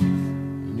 and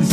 This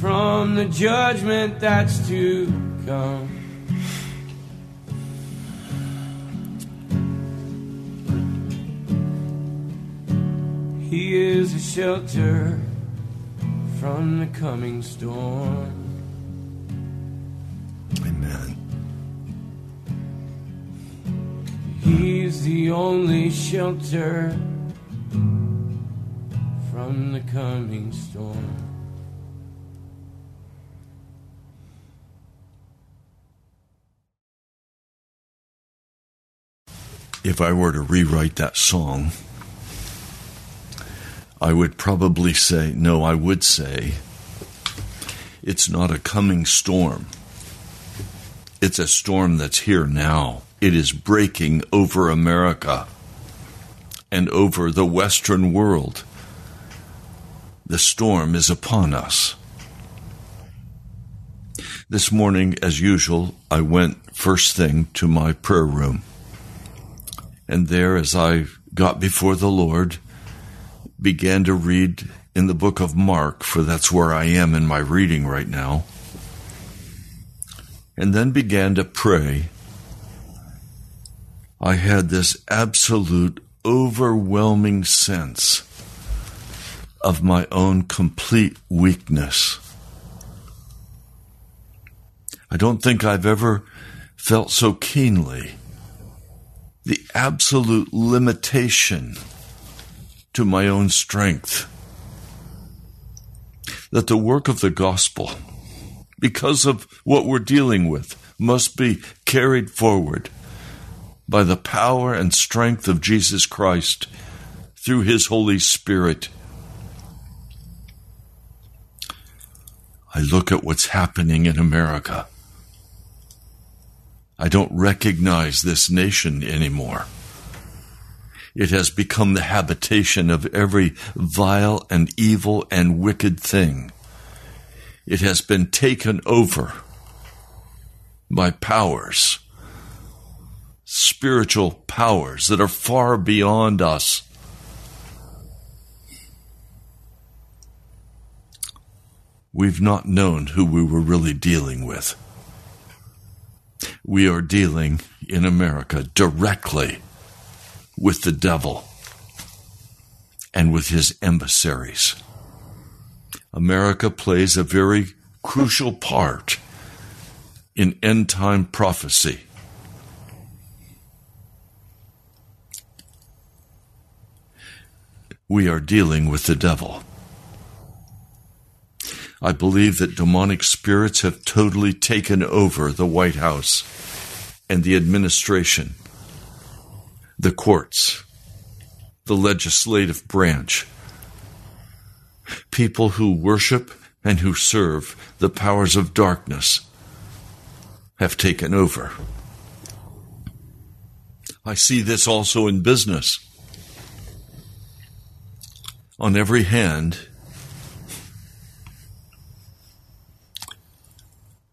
from the judgment that's to come. He is a shelter from the coming storm. He's the only shelter from the coming storm. if I were to rewrite that song, I would probably say, no, I would say, it's not a coming storm. It's a storm that's here now. It is breaking over America and over the Western world. The storm is upon us. This morning, as usual, I went first thing to my prayer room. And there, as I got before the Lord, began to read in the book of Mark, for that's where I am in my reading right now, and then began to pray. I had this absolute, overwhelming sense of my own complete weakness. I don't think I've ever felt so keenly the absolute limitation to my own strength, that the work of the gospel, because of what we're dealing with, must be carried forward by the power and strength of Jesus Christ through his Holy Spirit. I look at what's happening in America. I don't recognize this nation anymore. It has become the habitation of every vile and evil and wicked thing. It has been taken over by powers, spiritual powers that are far beyond us. We've not known who we were really dealing with. We are dealing in America directly with the devil and with his emissaries. America plays a very crucial part in end-time prophecy. We are dealing with the devil. I believe that demonic spirits have totally taken over the White House and the administration, the courts, the legislative branch. People who worship and who serve the powers of darkness have taken over. I see this also in business. On every hand,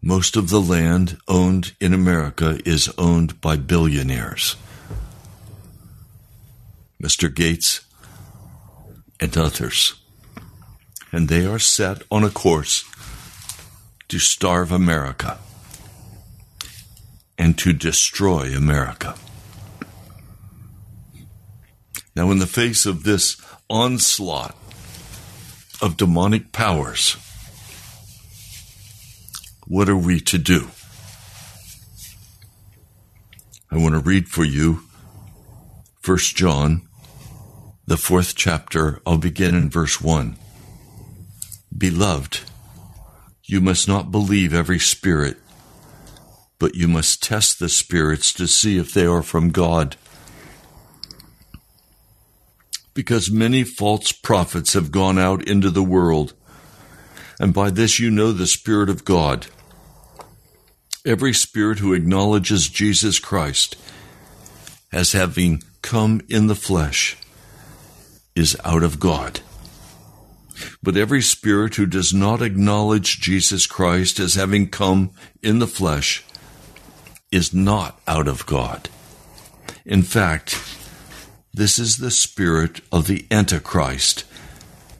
most of the land owned in America is owned by billionaires. Mr. Gates and others. And they are set on a course to starve America and to destroy America. Now, in the face of this onslaught of demonic powers, what are we to do? I want to read for you 1 John, the 4th chapter. I'll begin in verse 1. Beloved, you must not believe every spirit, but you must test the spirits to see if they are from God. Because many false prophets have gone out into the world, and by this you know the Spirit of God. Every spirit who acknowledges Jesus Christ as having come in the flesh is out of God. But every spirit who does not acknowledge Jesus Christ as having come in the flesh is not out of God. In fact, this is the spirit of the Antichrist,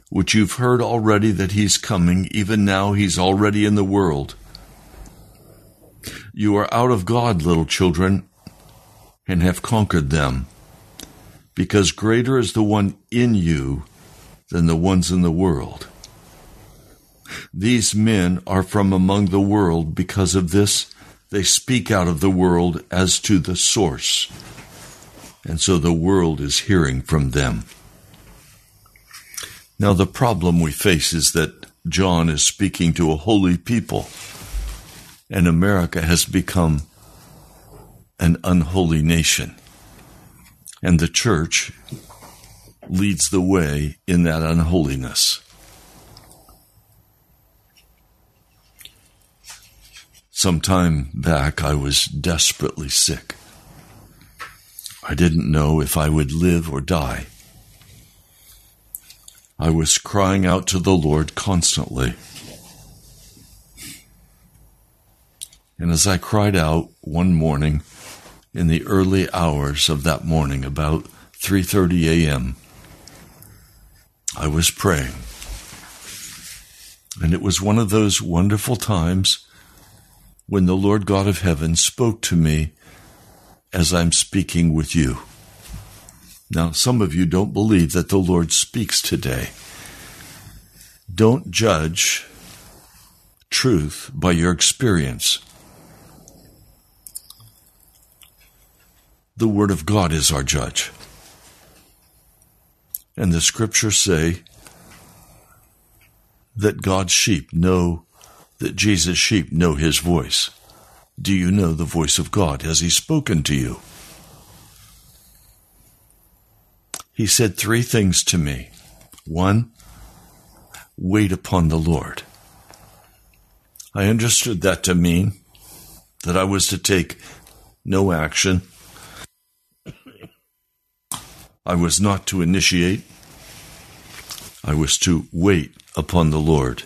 which you've heard already that he's coming. Even now he's already in the world. You are out of God, little children, and have conquered them, because greater is the one in you than the ones in the world. These men are from among the world. Because of this, they speak out of the world as to the source, and so the world is hearing from them. Now, the problem we face is that John is speaking to a holy people, and America has become an unholy nation. And the church leads the way in that unholiness. Some time back, I was desperately sick. I didn't know if I would live or die. I was crying out to the Lord constantly. And as I cried out one morning, in the early hours of that morning, about 3:30 a.m., I was praying. And it was one of those wonderful times when the Lord God of heaven spoke to me as I'm speaking with you. Now, some of you don't believe that the Lord speaks today. Don't judge truth by your experience. The Word of God is our judge. And the Scriptures say that God's sheep know, that Jesus' sheep know His voice. Do you know the voice of God? Has He spoken to you? He said three things to me. One, wait upon the Lord. I understood that to mean that I was to take no action. I was not to initiate. I was to wait upon the Lord,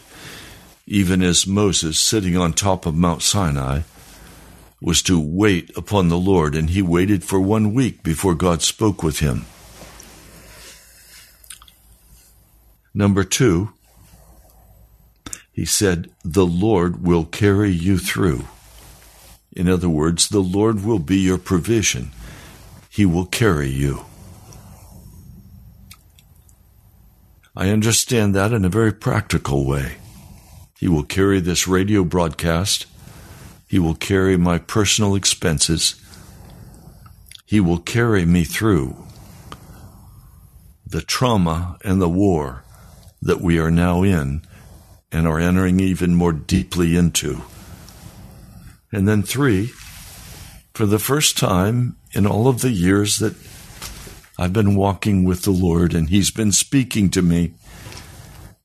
even as Moses, sitting on top of Mount Sinai, was to wait upon the Lord, and he waited for 1 week before God spoke with him. Number two, he said, the Lord will carry you through. In other words, the Lord will be your provision. He will carry you. I understand that in a very practical way. He will carry this radio broadcast. He will carry my personal expenses. He will carry me through the trauma and the war that we are now in and are entering even more deeply into. And then three, for the first time in all of the years that I've been walking with the Lord and He's been speaking to me,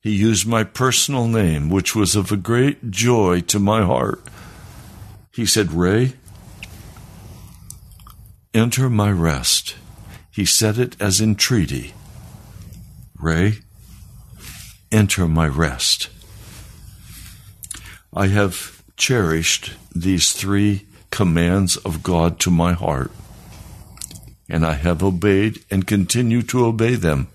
He used my personal name, which was of a great joy to my heart. He said, Ray, enter my rest. He said it as entreaty. Ray, enter my rest. I have cherished these three commands of God to my heart, and I have obeyed and continue to obey them.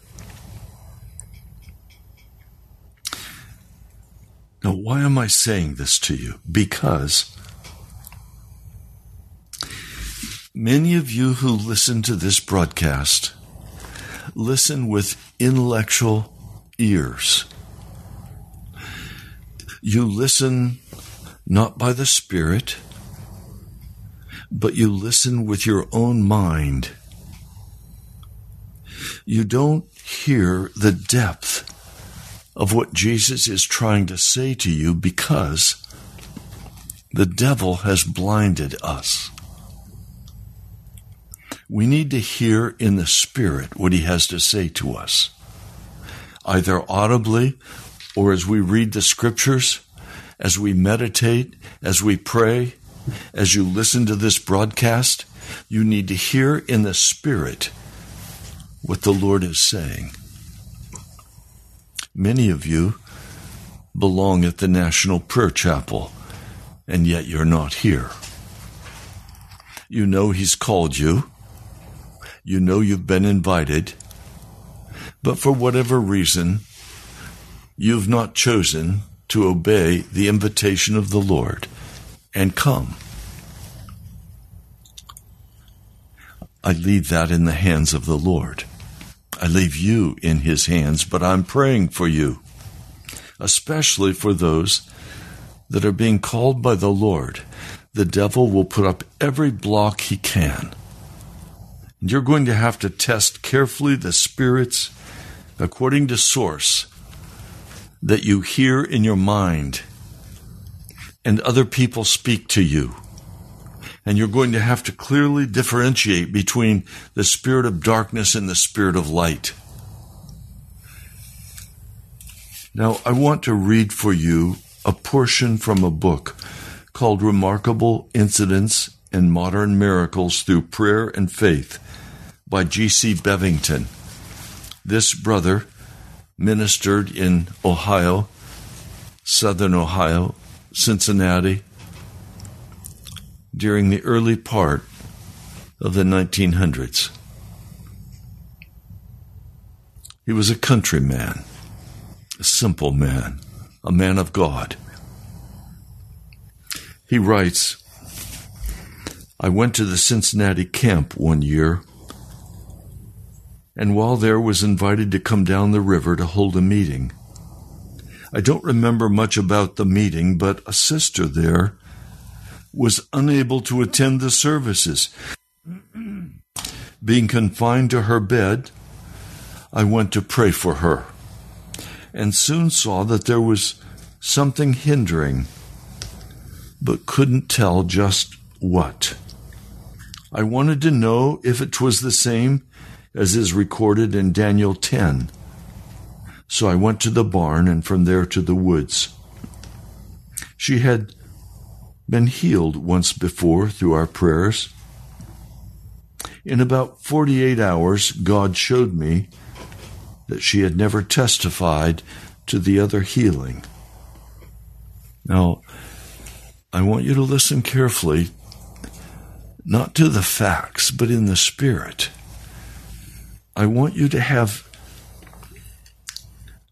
Now, why am I saying this to you? Because many of you who listen to this broadcast listen with intellectual ears. You listen not by the Spirit, but you listen with your own mind. You don't hear the depth of what Jesus is trying to say to you because the devil has blinded us. We need to hear in the Spirit what he has to say to us, either audibly or as we read the Scriptures, as we meditate, as we pray, as you listen to this broadcast. You need to hear in the Spirit what the Lord is saying. Many of you belong at the National Prayer Chapel, and yet you're not here. You know He's called you. You know you've been invited. But for whatever reason, you've not chosen to obey the invitation of the Lord and come. I leave that in the hands of the Lord. I leave you in His hands, but I'm praying for you, especially for those that are being called by the Lord. The devil will put up every block he can. And you're going to have to test carefully the spirits according to source that you hear in your mind and other people speak to you. and you're going to have to clearly differentiate between the spirit of darkness and the spirit of light. Now, I want to read for you a portion from a book called Remarkable Incidents and Modern Miracles Through Prayer and Faith by G.C. Bevington. This brother ministered in Ohio, southern Ohio, Cincinnati, during the early part of the 1900s. He was a countryman, a simple man, a man of God. He writes, I went to the Cincinnati camp one year, and while there was invited to come down the river to hold a meeting. I don't remember much about the meeting, but a sister there was unable to attend the services. Being confined to her bed, I went to pray for her, and soon saw that there was something hindering, but couldn't tell just what. I wanted to know if it was the same as is recorded in Daniel 10. So I went to the barn and from there to the woods. She had been healed once before through our prayers. In about 48 hours, God showed me that she had never testified to the other healing. Now, I want you to listen carefully, not to the facts, but in the spirit. I want you to have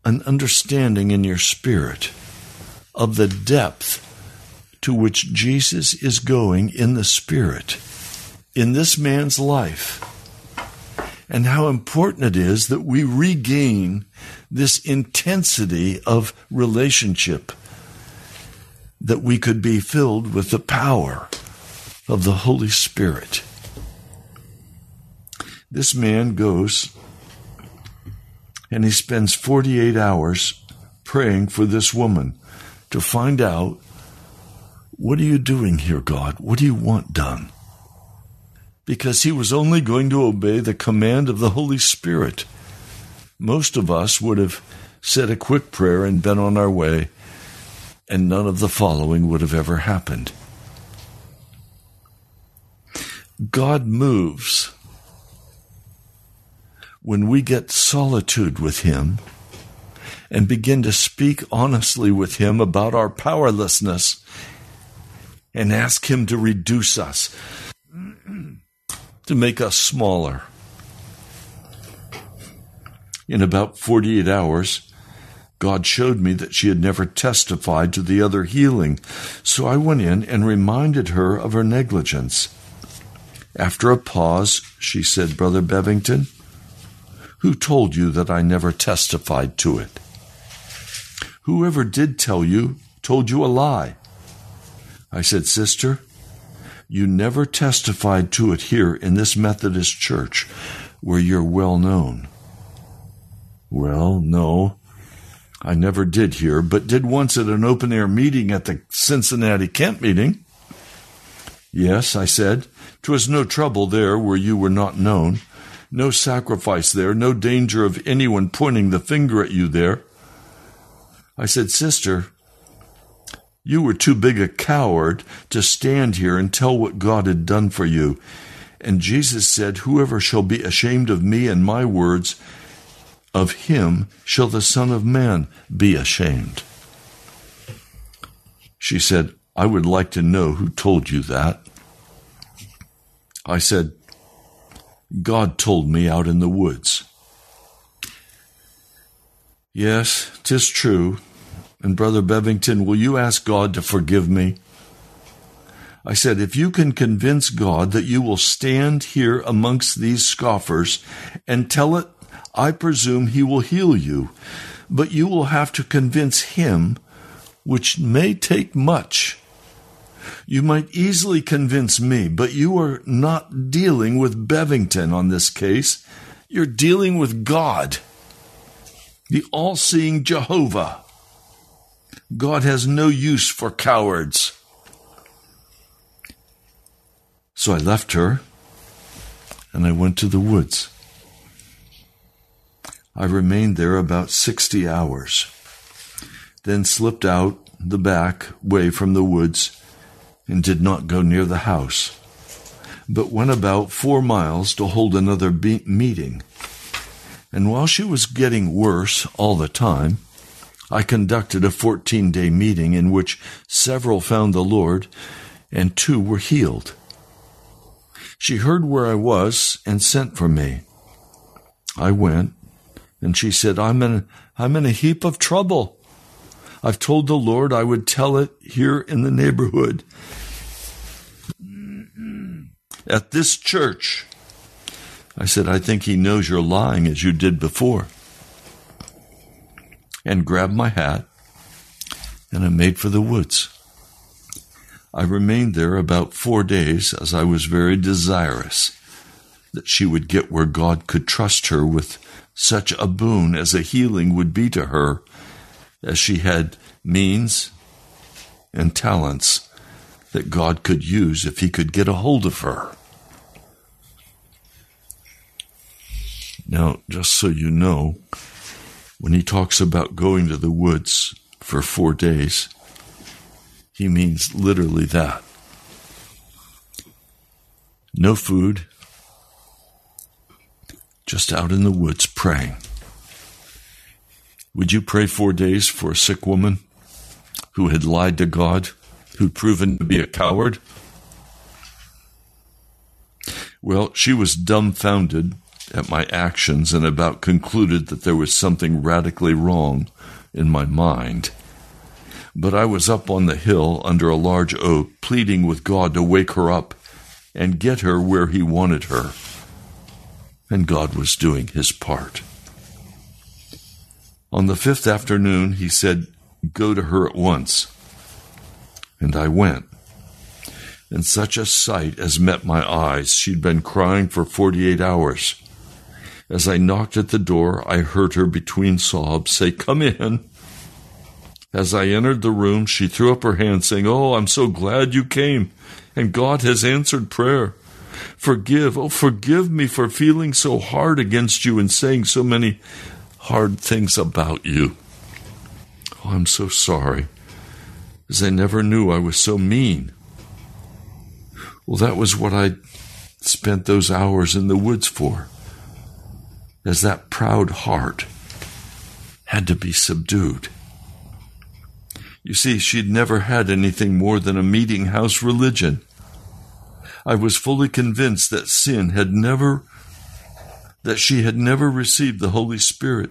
an understanding in your spirit of the depth to which Jesus is going in the spirit, in this man's life, and how important it is that we regain this intensity of relationship, that we could be filled with the power of the Holy Spirit. This man goes and he spends 48 hours praying for this woman to find out, what are you doing here, God? What do you want done? Because he was only going to obey the command of the Holy Spirit. Most of us would have said a quick prayer and been on our way, and none of the following would have ever happened. God moves when we get solitude with Him and begin to speak honestly with Him about our powerlessness and ask Him to reduce us, to make us smaller. In about 48 hours, God showed me that she had never testified to the other healing, so I went in and reminded her of her negligence. After a pause, she said, Brother Bevington, who told you that I never testified to it? Whoever did tell you, told you a lie. I said, Sister, you never testified to it here in this Methodist church where you're well known. Well, no, I never did here, but did once at an open-air meeting at the Cincinnati camp meeting. Yes, I said, 'twas no trouble there where you were not known, no sacrifice there, no danger of anyone pointing the finger at you there. I said, Sister, you were too big a coward to stand here and tell what God had done for you. And Jesus said, whoever shall be ashamed of me and my words, of him shall the Son of Man be ashamed. She said, I would like to know who told you that. I said, God told me out in the woods. Yes, 'tis true. And Brother Bevington, will you ask God to forgive me? I said, if you can convince God that you will stand here amongst these scoffers and tell it, I presume he will heal you, but you will have to convince him, which may take much. You might easily convince me, but you are not dealing with Bevington on this case. You're dealing with God, the all-seeing Jehovah. God has no use for cowards. So I left her, and I went to the woods. I remained there about 60 hours, then slipped out the back way from the woods and did not go near the house, but went about 4 miles to hold another meeting. And while she was getting worse all the time, I conducted a 14-day meeting in which several found the Lord and 2 were healed. She heard where I was and sent for me. I went, and she said, I'm in a heap of trouble. I've told the Lord I would tell it here in the neighborhood at this church. I said, I think he knows you're lying as you did before. And grabbed my hat, and I made for the woods. I remained there about 4 days, as I was very desirous that she would get where God could trust her with such a boon as a healing would be to her, as she had means and talents that God could use if he could get a hold of her. Now, just so you know, when he talks about going to the woods for 4 days, he means literally that. No food, just out in the woods praying. Would you pray 4 days for a sick woman who had lied to God, who'd proven to be a coward? Well, she was dumbfounded at my actions and about concluded that there was something radically wrong in my mind. But I was up on the hill under a large oak, pleading with God to wake her up and get her where he wanted her. And God was doing his part. On the 5th afternoon, he said, "Go to her at once." And I went. And such a sight as met my eyes. She'd been crying for 48 hours. As I knocked at the door, I heard her between sobs say, "Come in." As I entered the room, she threw up her hands, saying, "Oh, I'm so glad you came, and God has answered prayer. Forgive me for feeling so hard against you and saying so many hard things about you. Oh, I'm so sorry, as I never knew I was so mean." Well, that was what I spent those hours in the woods for, as that proud heart had to be subdued. You see, she'd never had anything more than a meeting house religion. I was fully convinced that she had never received the Holy Spirit,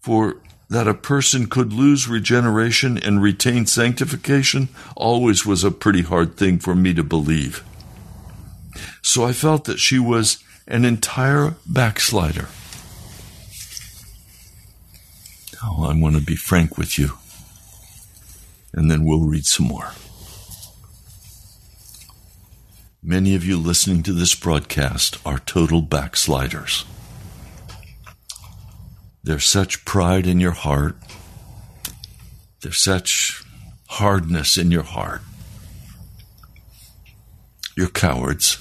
for that a person could lose regeneration and retain sanctification always was a pretty hard thing for me to believe. So I felt that she was an entire backslider. Oh, I want to be frank with you, and then we'll read some more. Many of you listening to this broadcast are total backsliders. There's such pride in your heart. There's such hardness in your heart. You're cowards.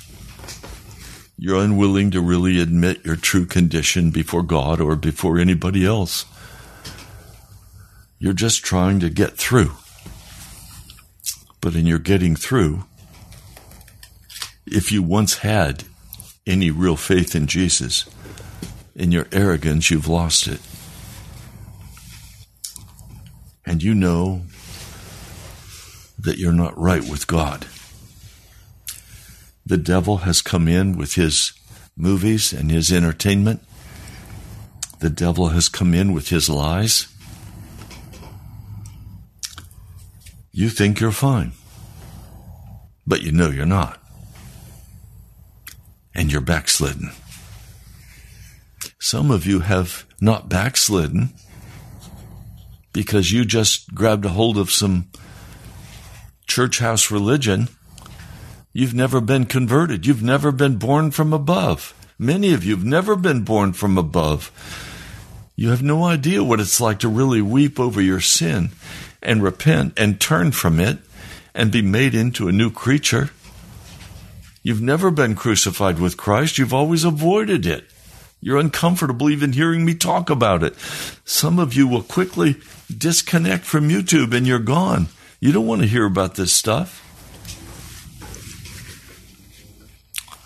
You're unwilling to really admit your true condition before God or before anybody else. You're just trying to get through. But in your getting through, if you once had any real faith in Jesus, in your arrogance, you've lost it. And you know that you're not right with God. The devil has come in with his movies and his entertainment. The devil has come in with his lies. You think you're fine, but you know you're not. And you're backslidden. Some of you have not backslidden because you just grabbed a hold of some church house religion. You've never been converted. You've never been born from above. Many of you have never been born from above. You have no idea what it's like to really weep over your sin and repent and turn from it and be made into a new creature. You've never been crucified with Christ. You've always avoided it. You're uncomfortable even hearing me talk about it. Some of you will quickly disconnect from YouTube and you're gone. You don't want to hear about this stuff.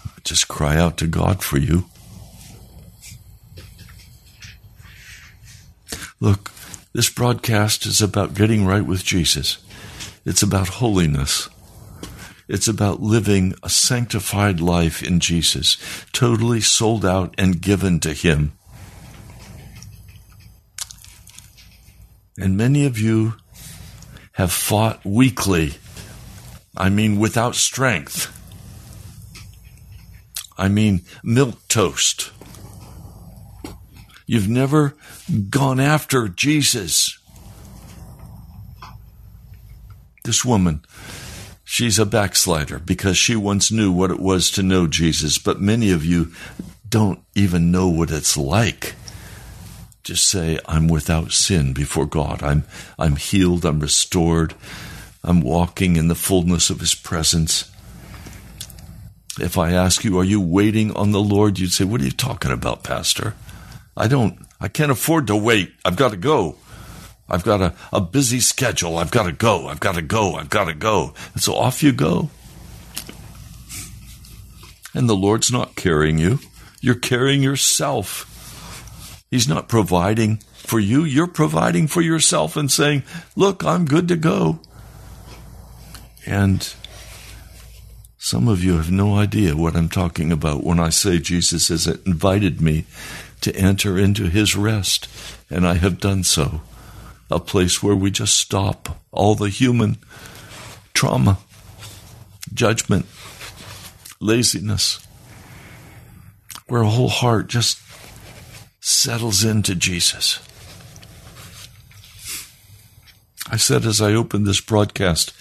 I just cry out to God for you. Look, this broadcast is about getting right with Jesus. It's about holiness. It's about living a sanctified life in Jesus, totally sold out and given to Him. And many of you have fought weakly. I mean, without strength. I mean, milquetoast. You've never gone after Jesus. This woman, she's a backslider because she once knew what it was to know Jesus, but many of you don't even know what it's like. Just say, I'm without sin before God. I'm healed, I'm restored, I'm walking in the fullness of His presence. If I ask you, are you waiting on the Lord? You'd say, what are you talking about, Pastor? I can't afford to wait. I've got to go. I've got a busy schedule. I've got to go. And so off you go. And the Lord's not carrying you. You're carrying yourself. He's not providing for you. You're providing for yourself and saying, look, I'm good to go. And some of you have no idea what I'm talking about when I say Jesus has invited me to enter into His rest. And I have done so. A place where we just stop all the human trauma, judgment, laziness, where a whole heart just settles into Jesus. I said as I opened this broadcast,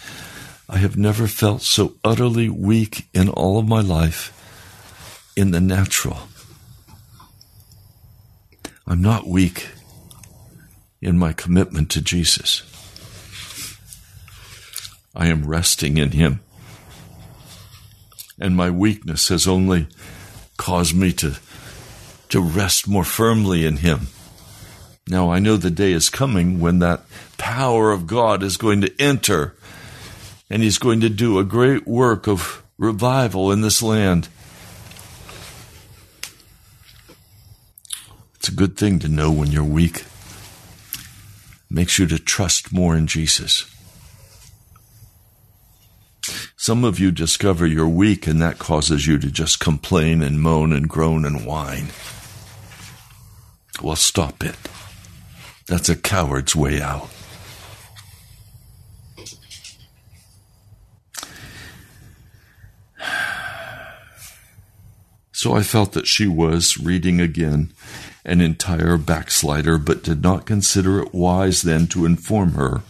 I have never felt so utterly weak in all of my life in the natural. I'm not weak in my commitment to Jesus. I am resting in Him. And my weakness has only caused me to rest more firmly in Him. Now I know the day is coming when that power of God is going to enter and He's going to do a great work of revival in this land. It's a good thing to know when you're weak. Makes you to trust more in Jesus. Some of you discover you're weak, and that causes you to just complain and moan and groan and whine. Well, stop it. That's a coward's way out. So I felt that she was reading again an entire backslider, but did not consider it wise then to inform her.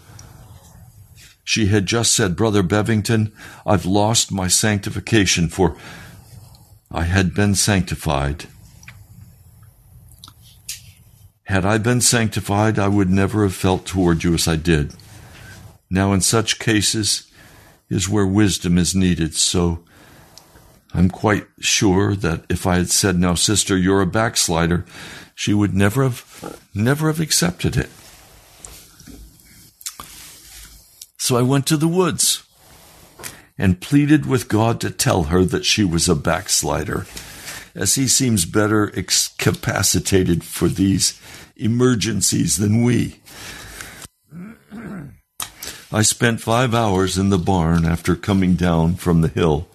She had just said, Brother Bevington, I've lost my sanctification, for I had been sanctified. Had I been sanctified, I would never have felt toward you as I did. Now in such cases is where wisdom is needed, so I'm quite sure that if I had said, now, sister, you're a backslider, she would never have accepted it. So I went to the woods and pleaded with God to tell her that she was a backslider, as He seems better capacitated for these emergencies than we. I spent 5 hours in the barn after coming down from the hill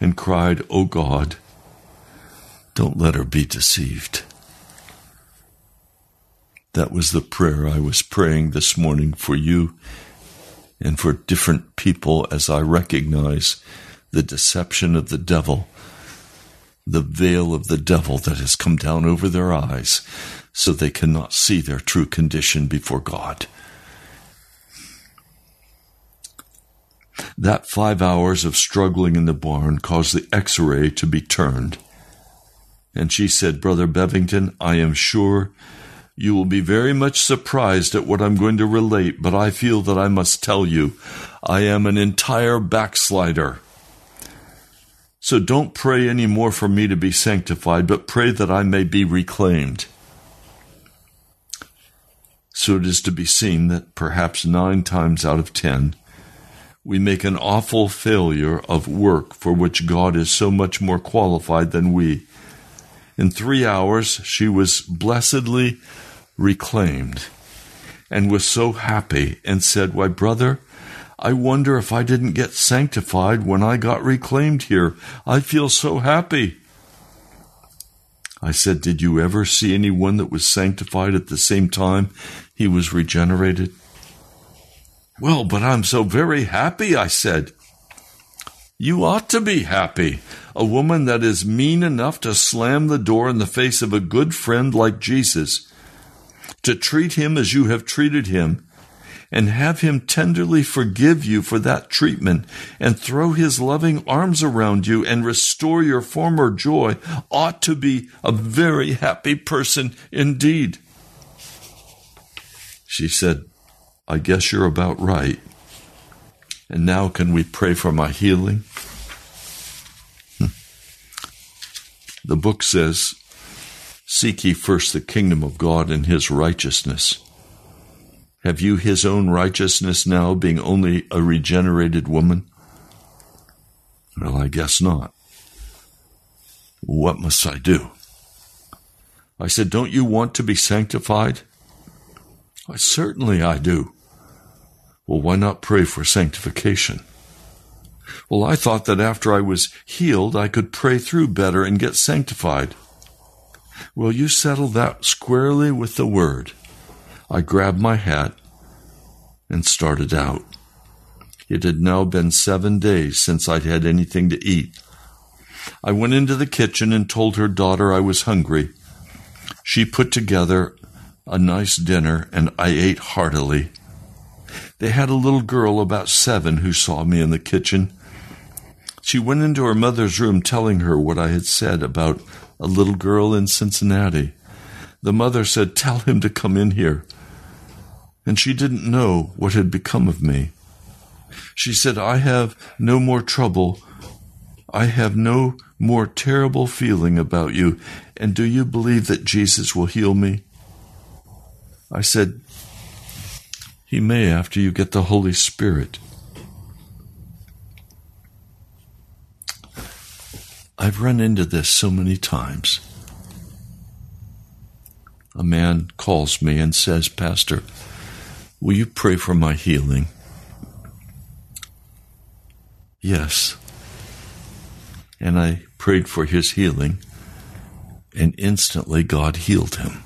and cried, oh God, don't let her be deceived. That was the prayer I was praying this morning for you and for different people as I recognize the deception of the devil, the veil of the devil that has come down over their eyes so they cannot see their true condition before God. That 5 hours of struggling in the barn caused the x-ray to be turned. And she said, Brother Bevington, I am sure you will be very much surprised at what I'm going to relate, but I feel that I must tell you, I am an entire backslider. So don't pray anymore for me to be sanctified, but pray that I may be reclaimed. So it is to be seen that perhaps 9 times out of 10, we make an awful failure of work for which God is so much more qualified than we. In 3 hours, she was blessedly reclaimed and was so happy and said, "Why, brother, I wonder if I didn't get sanctified when I got reclaimed here. I feel so happy." I said, "Did you ever see anyone that was sanctified at the same time he was regenerated?" "Well, but I'm so very happy," I said. "You ought to be happy. A woman that is mean enough to slam the door in the face of a good friend like Jesus, to treat him as you have treated him, and have him tenderly forgive you for that treatment, and throw his loving arms around you and restore your former joy, ought to be a very happy person indeed." She said, "I guess you're about right. And now can we pray for my healing?" The book says, "Seek ye first the kingdom of God and his righteousness." Have you his own righteousness now, being only a regenerated woman? Well, I guess not. What must I do? I said, "Don't you want to be sanctified?" "Why, certainly I do." "Well, why not pray for sanctification?" "Well, I thought that after I was healed, I could pray through better and get sanctified." "Well, you settle that squarely with the Word." I grabbed my hat and started out. It had now been 7 days since I'd had anything to eat. I went into the kitchen and told her daughter I was hungry. She put together a nice dinner, and I ate heartily. They had a little girl about 7 who saw me in the kitchen. She went into her mother's room telling her what I had said about a little girl in Cincinnati. The mother said, "Tell him to come in here." And she didn't know what had become of me. She said, "I have no more trouble. I have no more terrible feeling about you. And do you believe that Jesus will heal me?" I said, "He may after you get the Holy Spirit." I've run into this so many times. A man calls me and says, "Pastor, will you pray for my healing?" Yes. And I prayed for his healing, and instantly God healed him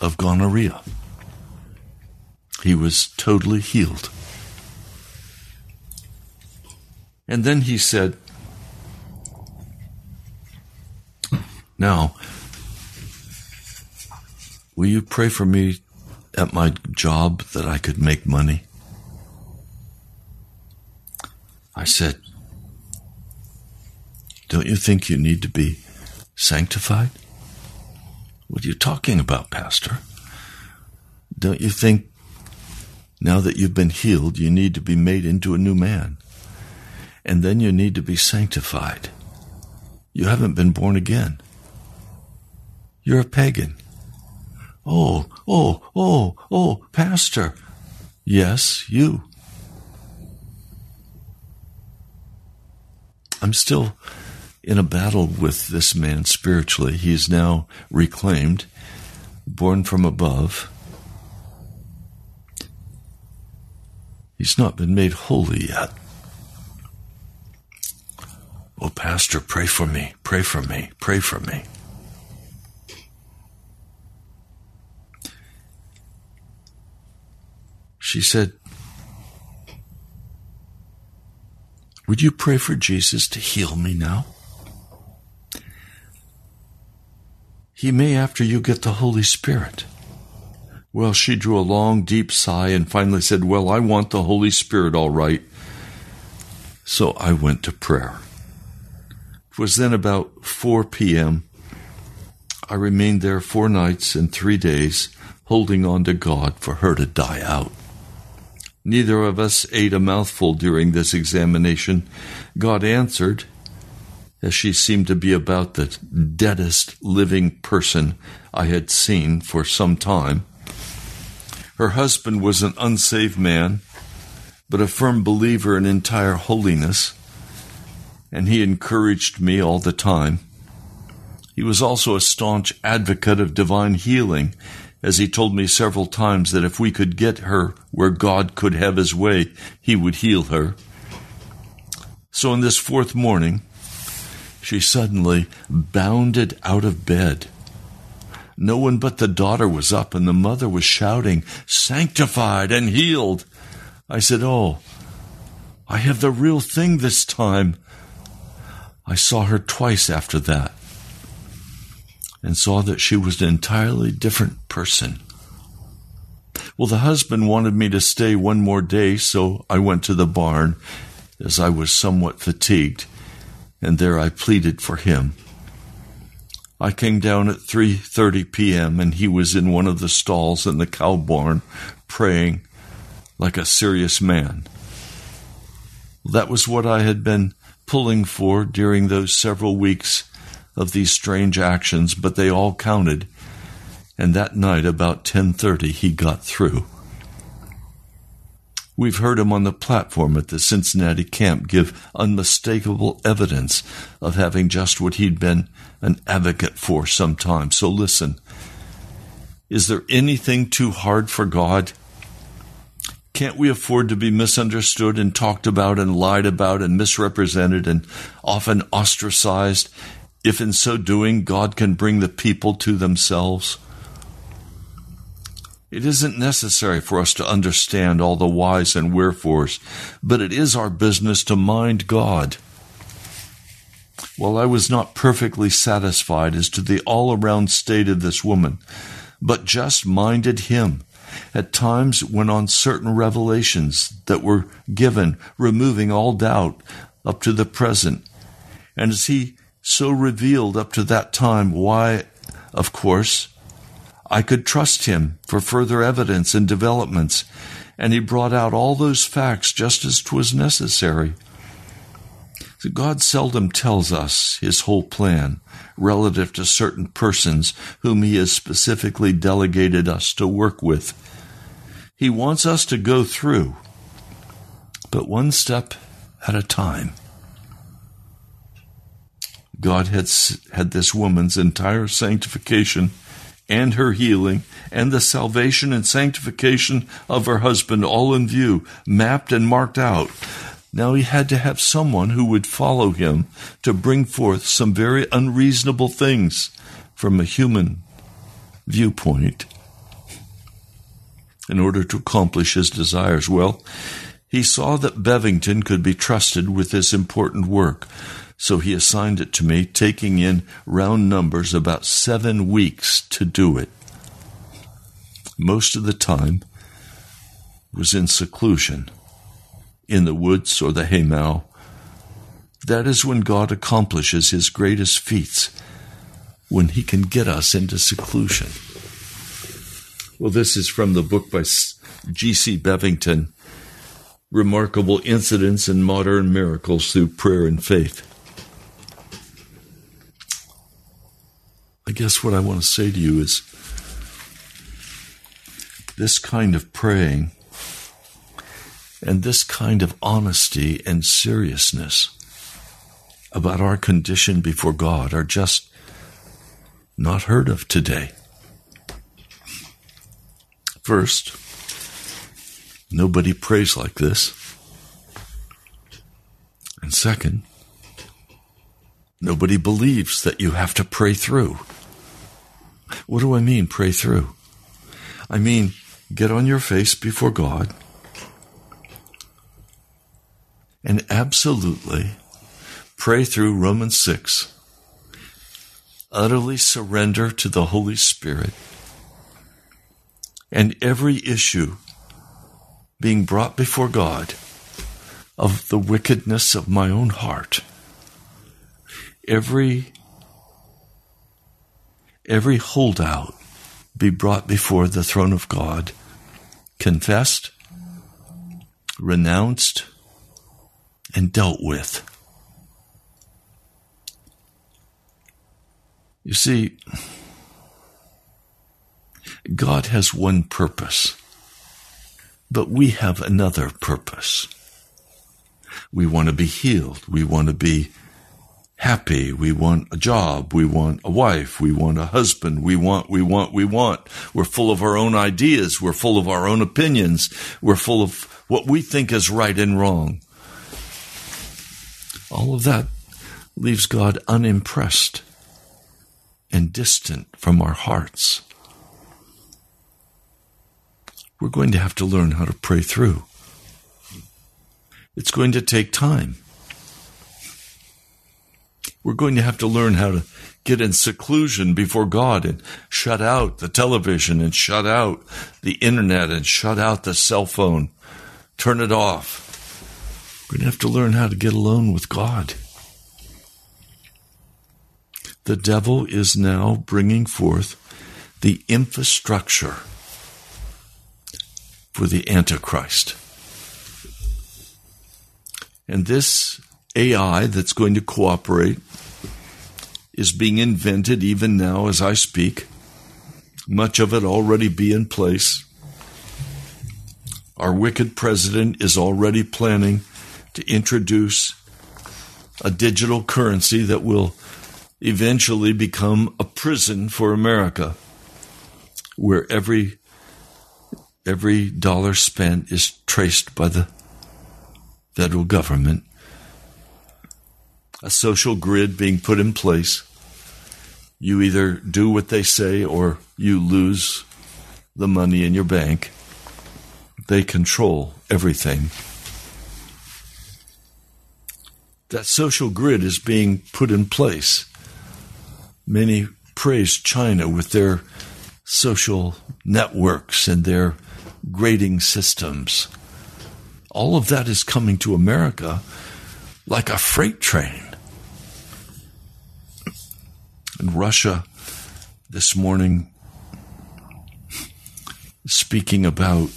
of gonorrhea. He was totally healed. And then he said, "Now, will you pray for me at my job that I could make money?" I said, "Don't you think you need to be sanctified?" "What are you talking about, Pastor? Don't you think now that you've been healed, you need to be made into a new man? And then you need to be sanctified. You haven't been born again. You're a pagan." Oh, Pastor. Yes, you. I'm still in a battle with this man spiritually. He is now reclaimed, born from above. He's not been made holy yet. "Oh, Pastor, pray for me, pray for me, pray for me." She said, "Would you pray for Jesus to heal me now? He may after you get the Holy Spirit." Well, she drew a long, deep sigh and finally said, "Well, I want the Holy Spirit, all right." So I went to prayer. It was then about 4 p.m. I remained there 4 nights and 3 days, holding on to God for her to die out. Neither of us ate a mouthful during this examination. God answered, as she seemed to be about the deadest living person I had seen for some time. Her husband was an unsaved man, but a firm believer in entire holiness, and he encouraged me all the time. He was also a staunch advocate of divine healing, as he told me several times that if we could get her where God could have his way, he would heal her. So on this fourth morning, she suddenly bounded out of bed. No one but the daughter was up, and the mother was shouting, "Sanctified and healed!" I said, "Oh, I have the real thing this time." I saw her twice after that and saw that she was an entirely different person. Well, the husband wanted me to stay one more day, so I went to the barn as I was somewhat fatigued, and there I pleaded for him. I came down at 3:30 p.m., and he was in one of the stalls in the cow barn praying like a serious man. That was what I had been pulling for during those several weeks of these strange actions, but they all counted, and that night about 10:30 he got through. We've heard him on the platform at the Cincinnati camp give unmistakable evidence of having just what he'd been an advocate for some time. So listen, is there anything too hard for God? Can't we afford to be misunderstood and talked about and lied about and misrepresented and often ostracized, if in so doing God can bring the people to themselves? It isn't necessary for us to understand all the whys and wherefores, but it is our business to mind God. While I was not perfectly satisfied as to the all-around state of this woman, but just minded Him, at times when on certain revelations that were given, removing all doubt up to the present, and as He so revealed up to that time why, of course, I could trust Him for further evidence and developments, and He brought out all those facts just as 'twas necessary. So God seldom tells us His whole plan relative to certain persons whom He has specifically delegated us to work with. He wants us to go through, but one step at a time. God had this woman's entire sanctification and her healing and the salvation and sanctification of her husband all in view, mapped and marked out. Now He had to have someone who would follow Him to bring forth some very unreasonable things from a human viewpoint in order to accomplish His desires. Well, He saw that Bevington could be trusted with this important work, so He assigned it to me, taking in round numbers about 7 weeks to do it. Most of the time was in seclusion, in the woods or the haymow. That is when God accomplishes His greatest feats, when He can get us into seclusion. Well, this is from the book by G.C. Bevington, Remarkable Incidents and Modern Miracles Through Prayer and Faith. I guess what I want to say to you is this kind of praying and this kind of honesty and seriousness about our condition before God are just not heard of today. First, nobody prays like this. And second, nobody believes that you have to pray through. What do I mean, pray through? I mean, get on your face before God and absolutely pray through Romans 6. Utterly surrender to the Holy Spirit and every issue being brought before God of the wickedness of my own heart. Every holdout be brought before the throne of God, confessed, renounced, and dealt with. You see, God has one purpose, but we have another purpose. We want to be healed. We want to be happy. We want a job. We want a wife. We want a husband. We want. We're full of our own ideas. We're full of our own opinions. We're full of what we think is right and wrong. All of that leaves God unimpressed and distant from our hearts. We're going to have to learn how to pray through. It's going to take time. We're going to have to learn how to get in seclusion before God and shut out the television and shut out the internet and shut out the cell phone. Turn it off. We're going to have to learn how to get alone with God. The devil is now bringing forth the infrastructure for the Antichrist. And this AI that's going to cooperate is being invented even now as I speak. Much of it already be in place. Our wicked president is already planning to introduce a digital currency that will eventually become a prison for America, where every dollar spent is traced by the federal government. A social grid being put in place. You either do what they say or you lose the money in your bank. They control everything. That social grid is being put in place. Many praise China with their social networks and their grading systems. All of that is coming to America like a freight train. And Russia this morning speaking about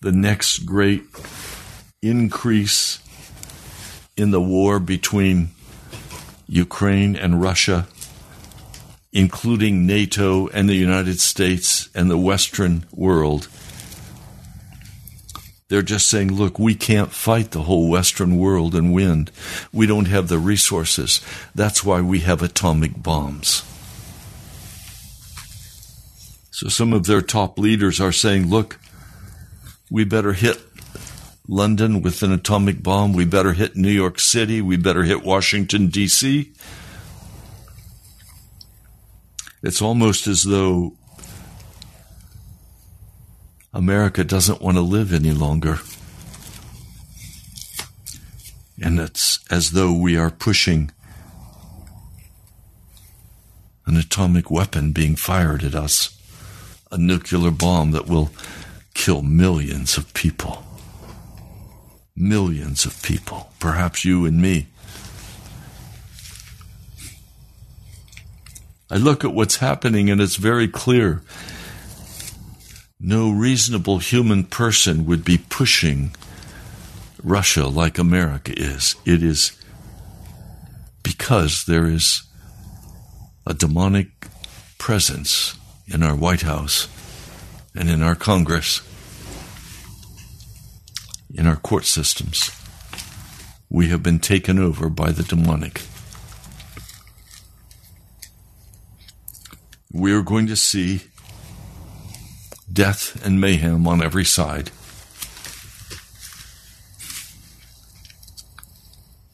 the next great increase in the war between Ukraine and Russia, including NATO and the United States and the Western world. They're just saying, look, we can't fight the whole Western world and win. We don't have the resources. That's why we have atomic bombs. So some of their top leaders are saying, look, we better hit London with an atomic bomb. We better hit New York City. We better hit Washington, D.C. It's almost as though America doesn't want to live any longer. And it's as though we are pushing an atomic weapon being fired at us, a nuclear bomb that will kill millions of people. Millions of people, perhaps you and me. I look at what's happening and it's very clear. No reasonable human person would be pushing Russia like America is. It is because there is a demonic presence in our White House and in our Congress, in our court systems. We have been taken over by the demonic. We are going to see death and mayhem on every side,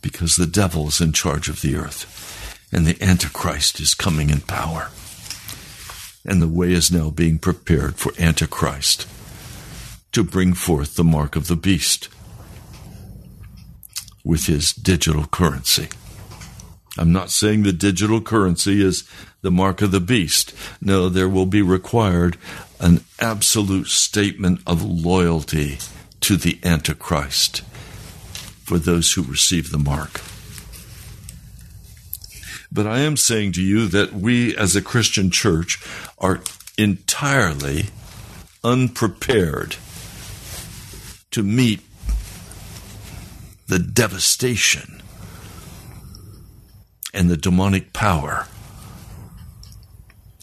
because the devil is in charge of the earth and the Antichrist is coming in power. And the way is now being prepared for Antichrist to bring forth the mark of the beast with his digital currency. I'm not saying the digital currency is the mark of the beast. No, there will be required an absolute statement of loyalty to the Antichrist for those who receive the mark. But I am saying to you that we as a Christian church are entirely unprepared to meet the devastation and the demonic power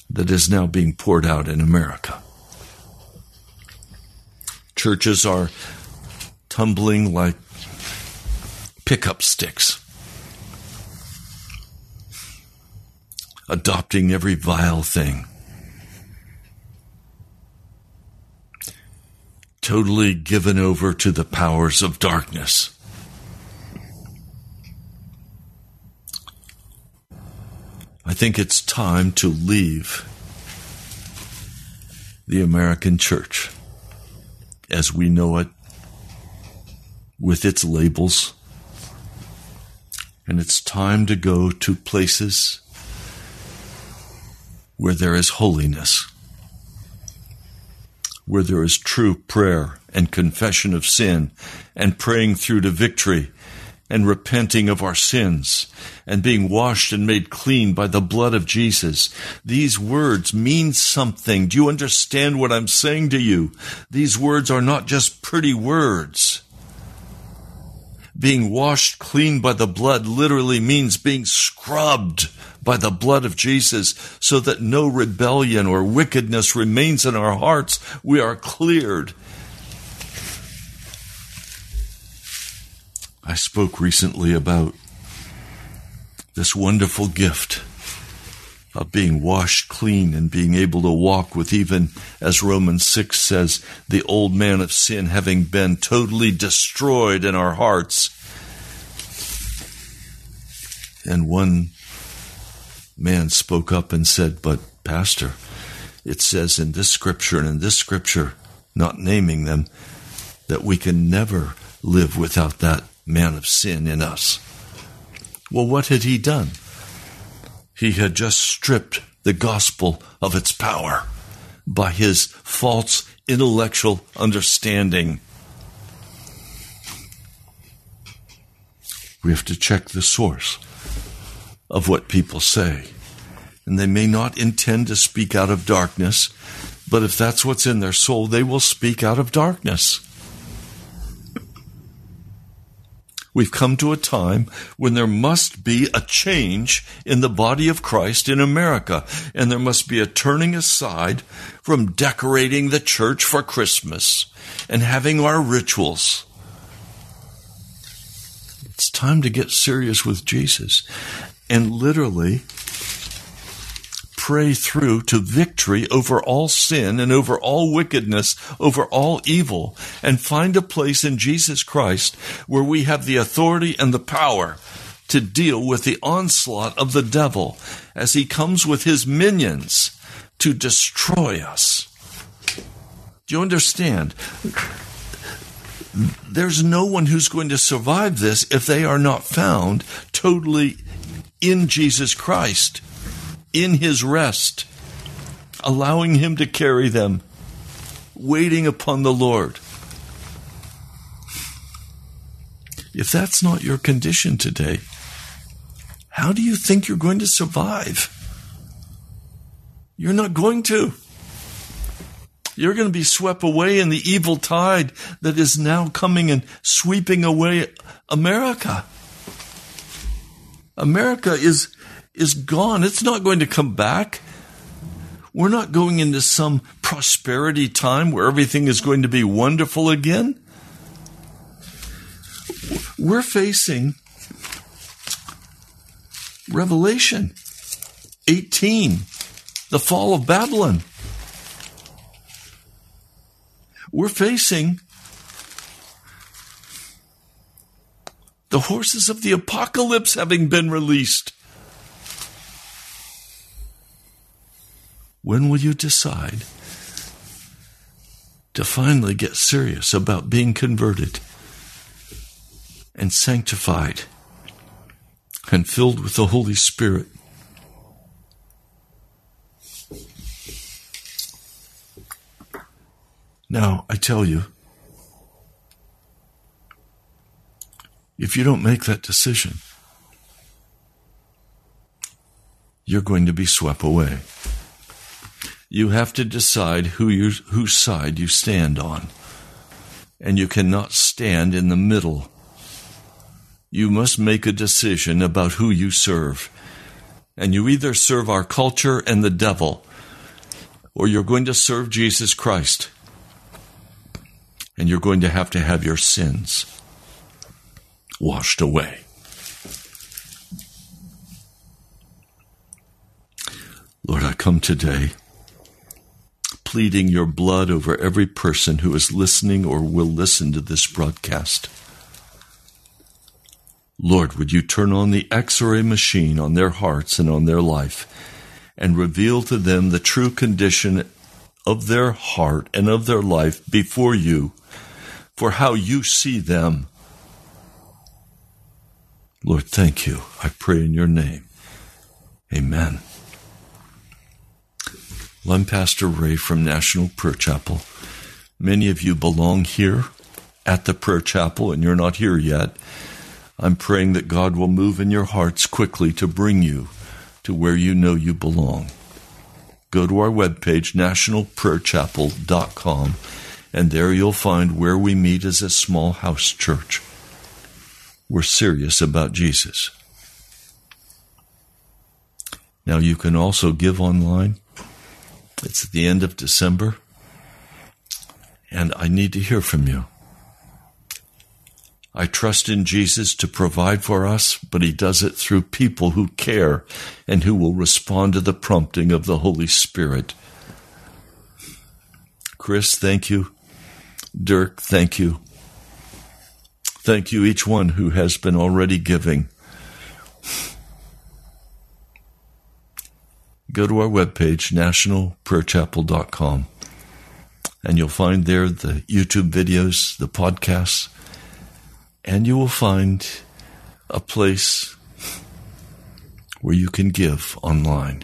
that is now being poured out in America. Churches are tumbling like pickup sticks, adopting every vile thing, totally given over to the powers of darkness. I think it's time to leave the American church as we know it, with its labels. And it's time to go to places where there is holiness, where there is true prayer and confession of sin and praying through to victory and repenting of our sins and being washed and made clean by the blood of Jesus. These words mean something. Do you understand what I'm saying to you? These words are not just pretty words. Being washed clean by the blood literally means being scrubbed by the blood of Jesus so that no rebellion or wickedness remains in our hearts. We are cleared. I spoke recently about this wonderful gift of being washed clean and being able to walk with, even as Romans 6 says, the old man of sin having been totally destroyed in our hearts. And one man spoke up and said, but Pastor, it says in this scripture and in this scripture, not naming them, that we can never live without that man of sin in us. Well, what had he done? He had just stripped the gospel of its power by his false intellectual understanding. We have to check the source of what people say. And they may not intend to speak out of darkness, but if that's what's in their soul, they will speak out of darkness. We've come to a time when there must be a change in the body of Christ in America, and there must be a turning aside from decorating the church for Christmas and having our rituals. It's time to get serious with Jesus and literally pray through to victory over all sin and over all wickedness, over all evil, and find a place in Jesus Christ where we have the authority and the power to deal with the onslaught of the devil as he comes with his minions to destroy us. Do you understand? There's no one who's going to survive this if they are not found totally in Jesus Christ, in his rest, allowing him to carry them, waiting upon the Lord. If that's not your condition today, how do you think you're going to survive? You're not going to. You're going to be swept away in the evil tide that is now coming and sweeping away America. America is gone. It's not going to come back. We're not going into some prosperity time where everything is going to be wonderful again. We're facing Revelation 18, the fall of Babylon. We're facing the horses of the apocalypse having been released. When will you decide to finally get serious about being converted and sanctified and filled with the Holy Spirit? Now, I tell you, if you don't make that decision, you're going to be swept away. You have to decide whose side you stand on. and you cannot stand in the middle. You must make a decision about who you serve. And you either serve our culture and the devil, or you're going to serve Jesus Christ. And you're going to have your sins washed away. Lord, I come today pleading your blood over every person who is listening or will listen to this broadcast. Lord, would you turn on the X-ray machine on their hearts and on their life and reveal to them the true condition of their heart and of their life before you, for how you see them. Lord, thank you. I pray in your name. Amen. Well, I'm Pastor Ray from National Prayer Chapel. Many of you belong here at the prayer chapel and you're not here yet. I'm praying that God will move in your hearts quickly to bring you to where you know you belong. Go to our webpage, nationalprayerchapel.com, and there you'll find where we meet as a small house church. We're serious about Jesus. Now you can also give online. It's at the end of December, and I need to hear from you. I trust in Jesus to provide for us, but he does it through people who care and who will respond to the prompting of the Holy Spirit. Chris, thank you. Dirk, thank you. Thank you, each one who has been already giving. Go to our webpage, nationalprayerchapel.com, and you'll find there the YouTube videos, the podcasts, and you will find a place where you can give online.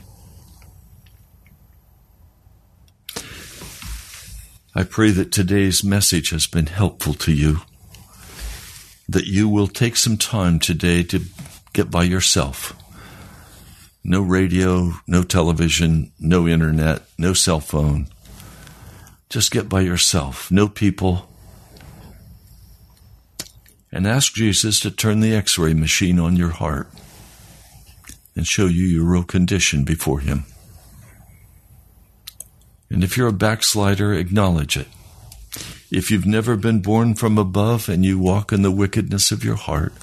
I pray that today's message has been helpful to you, that you will take some time today to get by yourself. No radio, no television, no internet, no cell phone. Just get by yourself. No people. And ask Jesus to turn the X-ray machine on your heart and show you your real condition before him. And if you're a backslider, acknowledge it. If you've never been born from above and you walk in the wickedness of your heart,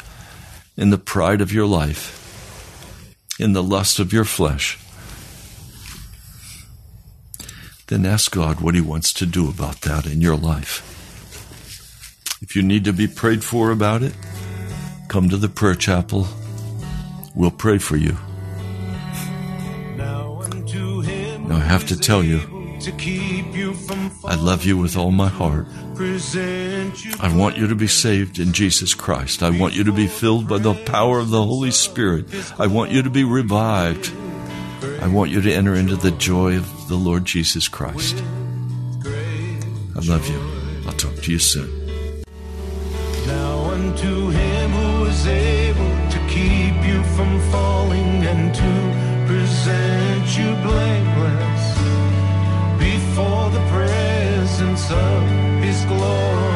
in the pride of your life, in the lust of your flesh, then ask God what he wants to do about that in your life. If you need to be prayed for about it, come to the prayer chapel. We'll pray for you. Now I have to tell you, I love you with all my heart. I want you to be saved in Jesus Christ. I want you to be filled by the power of the Holy Spirit. I want you to be revived. I want you to enter into the joy of the Lord Jesus Christ. I love you. I'll talk to you soon. Now unto him who is able to keep you from falling and to present you blameless before the presence of his glory.